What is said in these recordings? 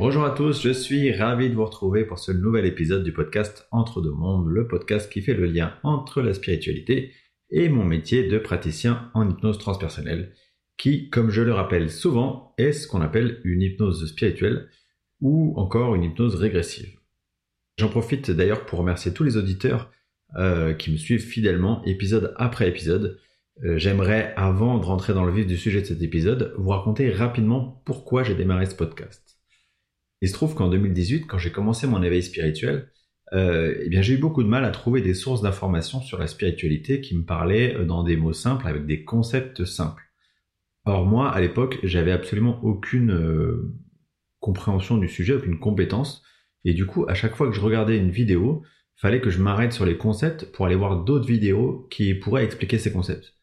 Bonjour à tous, je suis ravi de vous retrouver pour ce nouvel épisode du podcast Entre deux mondes, le podcast qui fait le lien entre la spiritualité et mon métier de praticien en hypnose transpersonnelle, qui, comme je le rappelle souvent, est ce qu'on appelle une hypnose spirituelle ou encore une hypnose régressive. J'en profite d'ailleurs pour remercier tous les auditeurs qui me suivent fidèlement épisode après épisode. J'aimerais, avant de rentrer dans le vif du sujet de cet épisode, vous raconter rapidement pourquoi j'ai démarré ce podcast. Il se trouve qu'en 2018, quand j'ai commencé mon éveil spirituel, j'ai eu beaucoup de mal à trouver des sources d'informations sur la spiritualité qui me parlaient dans des mots simples, avec des concepts simples. Or moi, à l'époque, j'avais absolument aucune compréhension du sujet, aucune compétence, et du coup, à chaque fois que je regardais une vidéo, il fallait que je m'arrête sur les concepts pour aller voir d'autres vidéos qui pourraient expliquer ces concepts.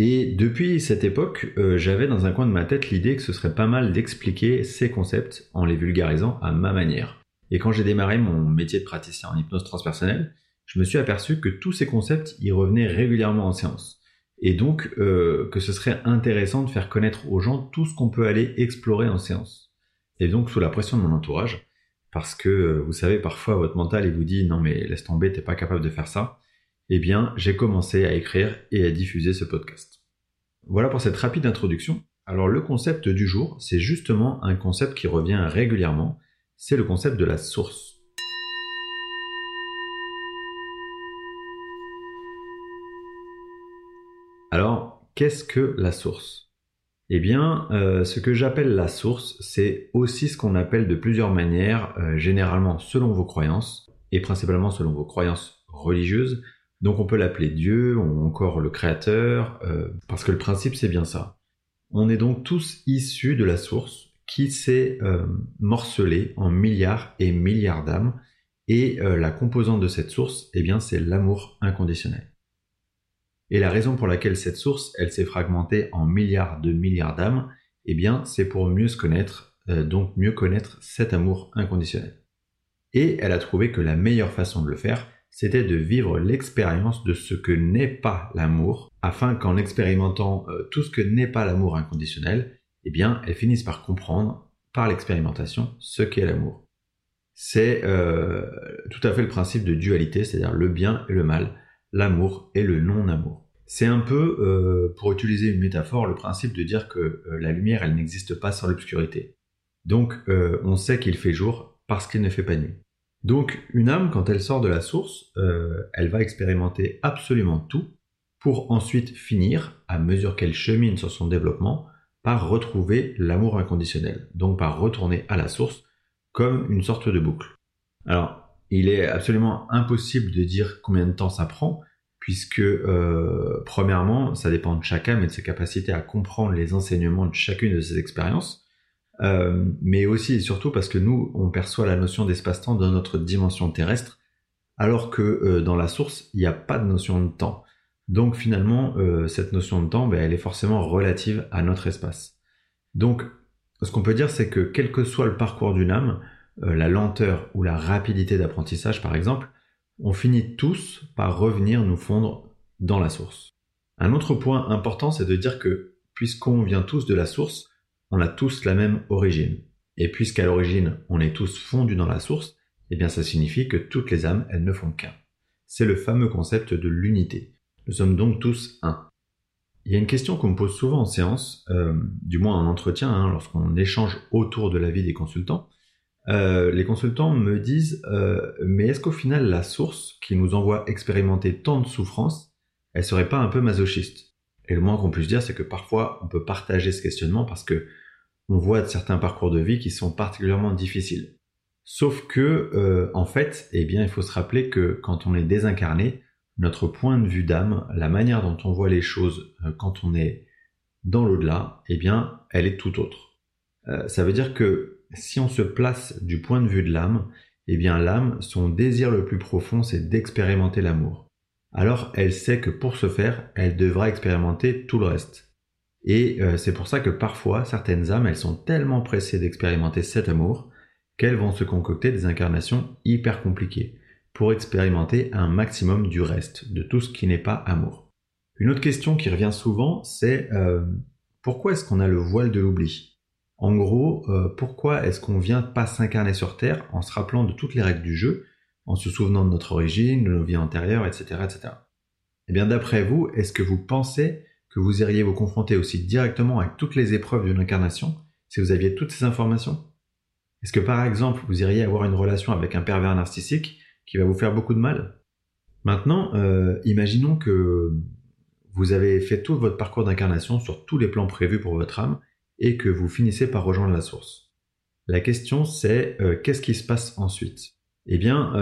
Et depuis cette époque, j'avais dans un coin de ma tête l'idée que ce serait pas mal d'expliquer ces concepts en les vulgarisant à ma manière. Et quand j'ai démarré mon métier de praticien en hypnose transpersonnelle, je me suis aperçu que tous ces concepts y revenaient régulièrement en séance. Et donc que ce serait intéressant de faire connaître aux gens tout ce qu'on peut aller explorer en séance. Et donc sous la pression de mon entourage, parce que vous savez, parfois votre mental il vous dit « Non mais laisse tomber, t'es pas capable de faire ça ». Eh bien, j'ai commencé à écrire et à diffuser ce podcast. Voilà pour cette rapide introduction. Alors le concept du jour, c'est justement un concept qui revient régulièrement, c'est le concept de la source. Alors, qu'est-ce que la source ? Eh bien, ce que j'appelle la source, c'est aussi ce qu'on appelle de plusieurs manières, généralement selon vos croyances, et principalement selon vos croyances religieuses. Donc on peut l'appeler Dieu ou encore le Créateur, parce que le principe c'est bien ça. On est donc tous issus de la source qui s'est morcelée en milliards et milliards d'âmes, et la composante de cette source, eh bien c'est l'amour inconditionnel. Et la raison pour laquelle cette source, elle s'est fragmentée en milliards de milliards d'âmes, eh bien c'est pour mieux se connaître, donc mieux connaître cet amour inconditionnel. Et elle a trouvé que la meilleure façon de le faire, c'était de vivre l'expérience de ce que n'est pas l'amour, afin qu'en expérimentant tout ce que n'est pas l'amour inconditionnel, eh bien, elles finissent par comprendre, par l'expérimentation, ce qu'est l'amour. C'est tout à fait le principe de dualité, c'est-à-dire le bien et le mal, l'amour et le non-amour. C'est un peu, pour utiliser une métaphore, le principe de dire que la lumière, elle n'existe pas sans l'obscurité. Donc, on sait qu'il fait jour parce qu'il ne fait pas nuit. Donc une âme, quand elle sort de la source, elle va expérimenter absolument tout pour ensuite finir, à mesure qu'elle chemine sur son développement, par retrouver l'amour inconditionnel, donc par retourner à la source comme une sorte de boucle. Alors, il est absolument impossible de dire combien de temps ça prend, puisque premièrement, ça dépend de chaque âme et de sa capacité à comprendre les enseignements de chacune de ses expériences, mais aussi et surtout parce que nous, on perçoit la notion d'espace-temps dans notre dimension terrestre, alors que dans la source, il n'y a pas de notion de temps. Donc finalement, cette notion de temps, elle est forcément relative à notre espace. Donc, ce qu'on peut dire, c'est que quel que soit le parcours d'une âme, la lenteur ou la rapidité d'apprentissage par exemple, on finit tous par revenir nous fondre dans la source. Un autre point important, c'est de dire que puisqu'on vient tous de la source, on a tous la même origine. Et puisqu'à l'origine, on est tous fondus dans la source, eh bien ça signifie que toutes les âmes, elles ne font qu'un. C'est le fameux concept de l'unité. Nous sommes donc tous un. Il y a une question qu'on me pose souvent en séance, du moins en entretien, lorsqu'on échange autour de la vie des consultants. Les consultants me disent « Mais est-ce qu'au final, la source qui nous envoie expérimenter tant de souffrances, elle serait pas un peu masochiste ?» Et le moins qu'on puisse dire, c'est que parfois, on peut partager ce questionnement parce que on voit certains parcours de vie qui sont particulièrement difficiles. Sauf que, en fait, eh bien, il faut se rappeler que quand on est désincarné, notre point de vue d'âme, la manière dont on voit les choses quand on est dans l'au-delà, eh bien, elle est tout autre. Ça veut dire que si on se place du point de vue de l'âme, eh bien, l'âme, son désir le plus profond, c'est d'expérimenter l'amour. Alors elle sait que pour ce faire, elle devra expérimenter tout le reste. Et c'est pour ça que parfois, certaines âmes, elles sont tellement pressées d'expérimenter cet amour qu'elles vont se concocter des incarnations hyper compliquées pour expérimenter un maximum du reste, de tout ce qui n'est pas amour. Une autre question qui revient souvent, c'est pourquoi est-ce qu'on a le voile de l'oubli ? En gros, pourquoi est-ce qu'on ne vient pas s'incarner sur Terre en se rappelant de toutes les règles du jeu, en se souvenant de notre origine, de nos vies antérieures, etc. etc. Eh bien, d'après vous, est-ce que vous pensez que vous iriez vous confronter aussi directement avec toutes les épreuves de l'incarnation si vous aviez toutes ces informations? Est-ce que par exemple, vous iriez avoir une relation avec un pervers narcissique qui va vous faire beaucoup de mal? Maintenant, imaginons que vous avez fait tout votre parcours d'incarnation sur tous les plans prévus pour votre âme et que vous finissez par rejoindre la source. La question c'est, qu'est-ce qui se passe ensuite? Eh bien,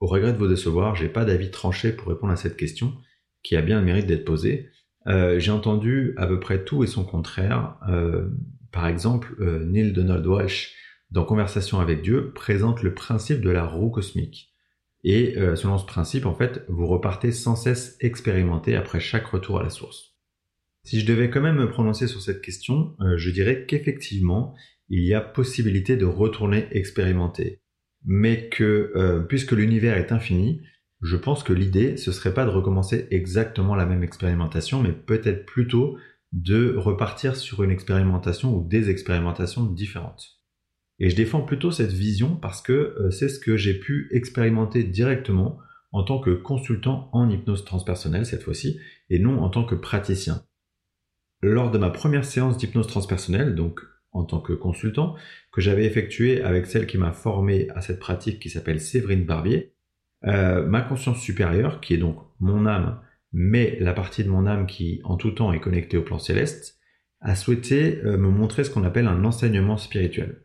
au regret de vous décevoir, j'ai pas d'avis tranché pour répondre à cette question qui a bien le mérite d'être posée. J'ai entendu à peu près tout et son contraire. Par exemple, Neil Donald Walsh, dans Conversation avec Dieu, présente le principe de la roue cosmique. Et selon ce principe, en fait, vous repartez sans cesse expérimenter après chaque retour à la source. Si je devais quand même me prononcer sur cette question, je dirais qu'effectivement, il y a possibilité de retourner expérimenter. Mais que, puisque l'univers est infini, je pense que l'idée, ce serait pas de recommencer exactement la même expérimentation, mais peut-être plutôt de repartir sur une expérimentation ou des expérimentations différentes. Et je défends plutôt cette vision parce que c'est ce que j'ai pu expérimenter directement en tant que consultant en hypnose transpersonnelle cette fois-ci, et non en tant que praticien. Lors de ma première séance d'hypnose transpersonnelle, donc en tant que consultant, que j'avais effectuée avec celle qui m'a formé à cette pratique qui s'appelle Séverine Barbier, ma conscience supérieure, qui est donc mon âme, mais la partie de mon âme qui, en tout temps, est connectée au plan céleste, a souhaité me montrer ce qu'on appelle un enseignement spirituel.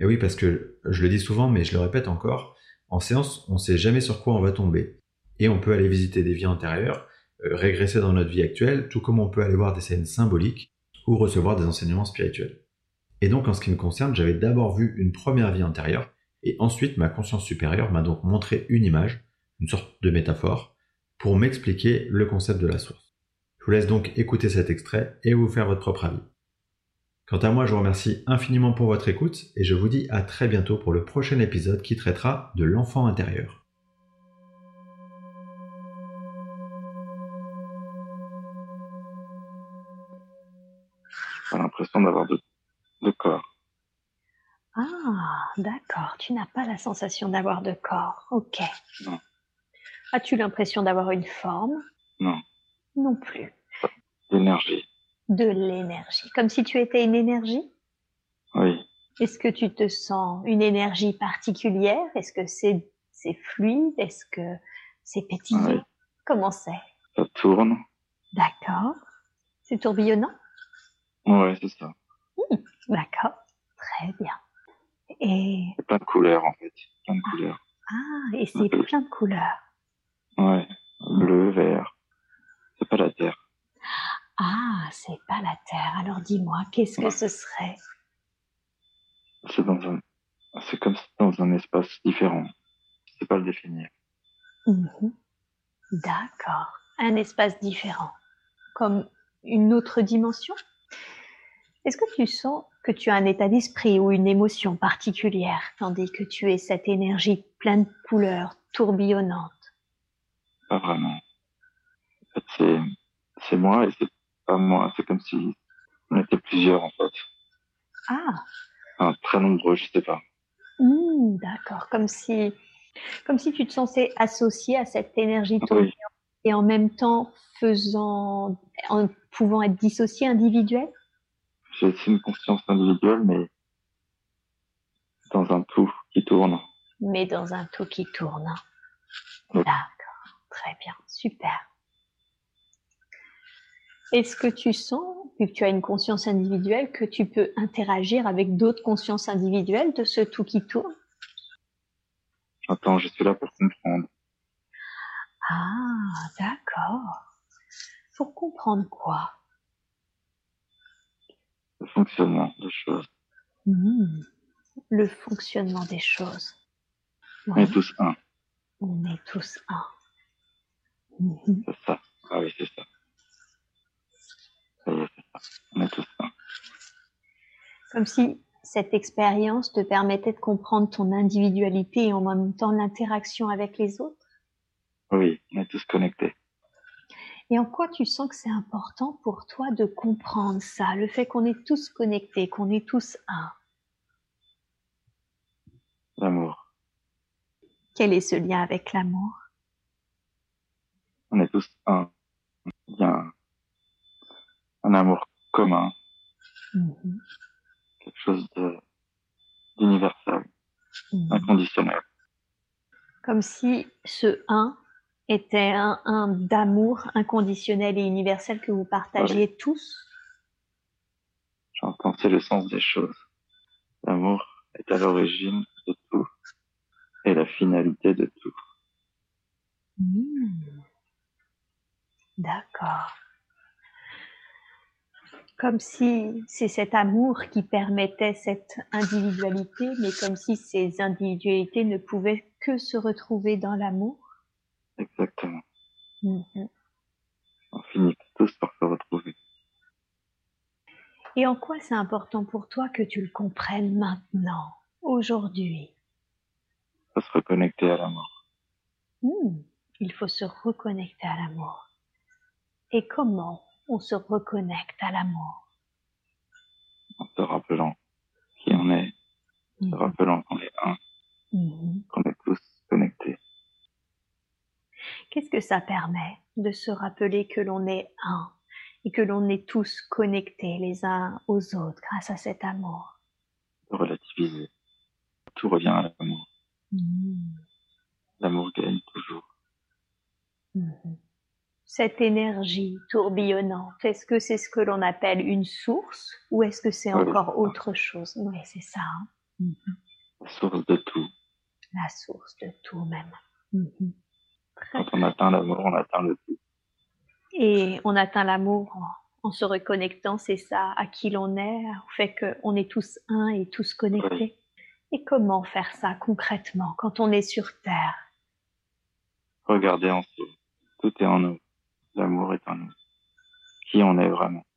Et oui, parce que je le dis souvent, mais je le répète encore, en séance, on ne sait jamais sur quoi on va tomber. Et on peut aller visiter des vies antérieures, régresser dans notre vie actuelle, tout comme on peut aller voir des scènes symboliques ou recevoir des enseignements spirituels. Et donc, en ce qui me concerne, j'avais d'abord vu une première vie antérieure, et ensuite, ma conscience supérieure m'a donc montré une image, une sorte de métaphore, pour m'expliquer le concept de la source. Je vous laisse donc écouter cet extrait et vous faire votre propre avis. Quant à moi, je vous remercie infiniment pour votre écoute et je vous dis à très bientôt pour le prochain épisode qui traitera de l'enfant intérieur. J'ai l'impression d'avoir deux corps. Ah, d'accord. Tu n'as pas la sensation d'avoir deux corps. Ok. Non. As-tu l'impression d'avoir une forme? Non. Non plus. L'énergie. De l'énergie. Comme si tu étais une énergie? Oui. Est-ce que tu te sens une énergie particulière? Est-ce que c'est fluide? Est-ce que c'est pétillant? Oui. Comment c'est? Ça tourne. D'accord. C'est tourbillonnant? Oui, c'est ça. D'accord. Très bien. Et... C'est plein de couleurs, en fait. Plein de couleurs. Ah, et c'est plein de couleurs. Ouais, bleu, vert. C'est pas la terre. Ah, c'est pas la terre. Alors dis-moi, qu'est-ce que ce serait? C'est comme si dans un espace différent. Je sais pas le définir. Mmh. D'accord. Un espace différent. Comme une autre dimension? Est-ce que tu sens que tu as un état d'esprit ou une émotion particulière, tandis que tu es cette énergie pleine de couleurs, tourbillonnante? Pas vraiment. En fait, c'est moi et c'est pas moi. C'est comme si on était plusieurs, en fait. Ah. Enfin, très nombreux, je sais pas. D'accord. Comme si tu te sentais associé à cette énergie tourbillonnante et en même temps en pouvant être dissocié, individuel. J'ai aussi une conscience individuelle, mais dans un tout qui tourne. Mais dans un tout qui tourne. Oui. Là. Très bien, super. Est-ce que tu sens, vu que tu as une conscience individuelle, que tu peux interagir avec d'autres consciences individuelles de ce tout qui tourne? Attends, je suis là pour comprendre. Ah, d'accord. Pour comprendre quoi? Le fonctionnement des choses. Le fonctionnement des choses. Ouais. On est tous un. On est tous un. C'est ça. Ah oui, c'est ça. Ça y est, c'est ça. On est tous ça. Comme si cette expérience te permettait de comprendre ton individualité et en même temps l'interaction avec les autres. Oui, on est tous connectés. Et en quoi tu sens que c'est important pour toi de comprendre ça, le fait qu'on est tous connectés, qu'on est tous un? L'amour. Quel est ce lien avec l'amour? On est tous un. Il y a un amour commun. Mmh. Quelque chose d'universel, inconditionnel. Comme si ce un était un d'amour inconditionnel et universel que vous partagiez tous. J'entends, c'est le sens des choses. L'amour est à l'origine de tout et la finalité de tout. Mmh. D'accord. Comme si c'est cet amour qui permettait cette individualité, mais comme si ces individualités ne pouvaient que se retrouver dans l'amour. Exactement. Mm-hmm. On finit tous par se retrouver. Et en quoi c'est important pour toi que tu le comprennes maintenant, aujourd'hui? Il faut se reconnecter à l'amour. Mm. Il faut se reconnecter à l'amour. Et comment on se reconnecte à l'amour? En se rappelant qui on est, en se rappelant qu'on est un, qu'on est tous connectés. Qu'est-ce que ça permet de se rappeler que l'on est un et que l'on est tous connectés les uns aux autres grâce à cet amour? De relativiser. Tout revient à l'amour. L'amour gagne toujours. Cette énergie tourbillonnante, est-ce que c'est ce que l'on appelle une source ou est-ce que c'est encore autre chose? Oui, c'est ça. Hein. La source de tout. La source de tout même. Quand on atteint l'amour, on atteint le tout. Et on atteint l'amour en se reconnectant, c'est ça, à qui l'on est, au fait qu'on est tous un et tous connectés. Oui. Et comment faire ça concrètement quand on est sur Terre? Regardez en soi. Tout est en nous. L'amour est en nous. Qui on est vraiment.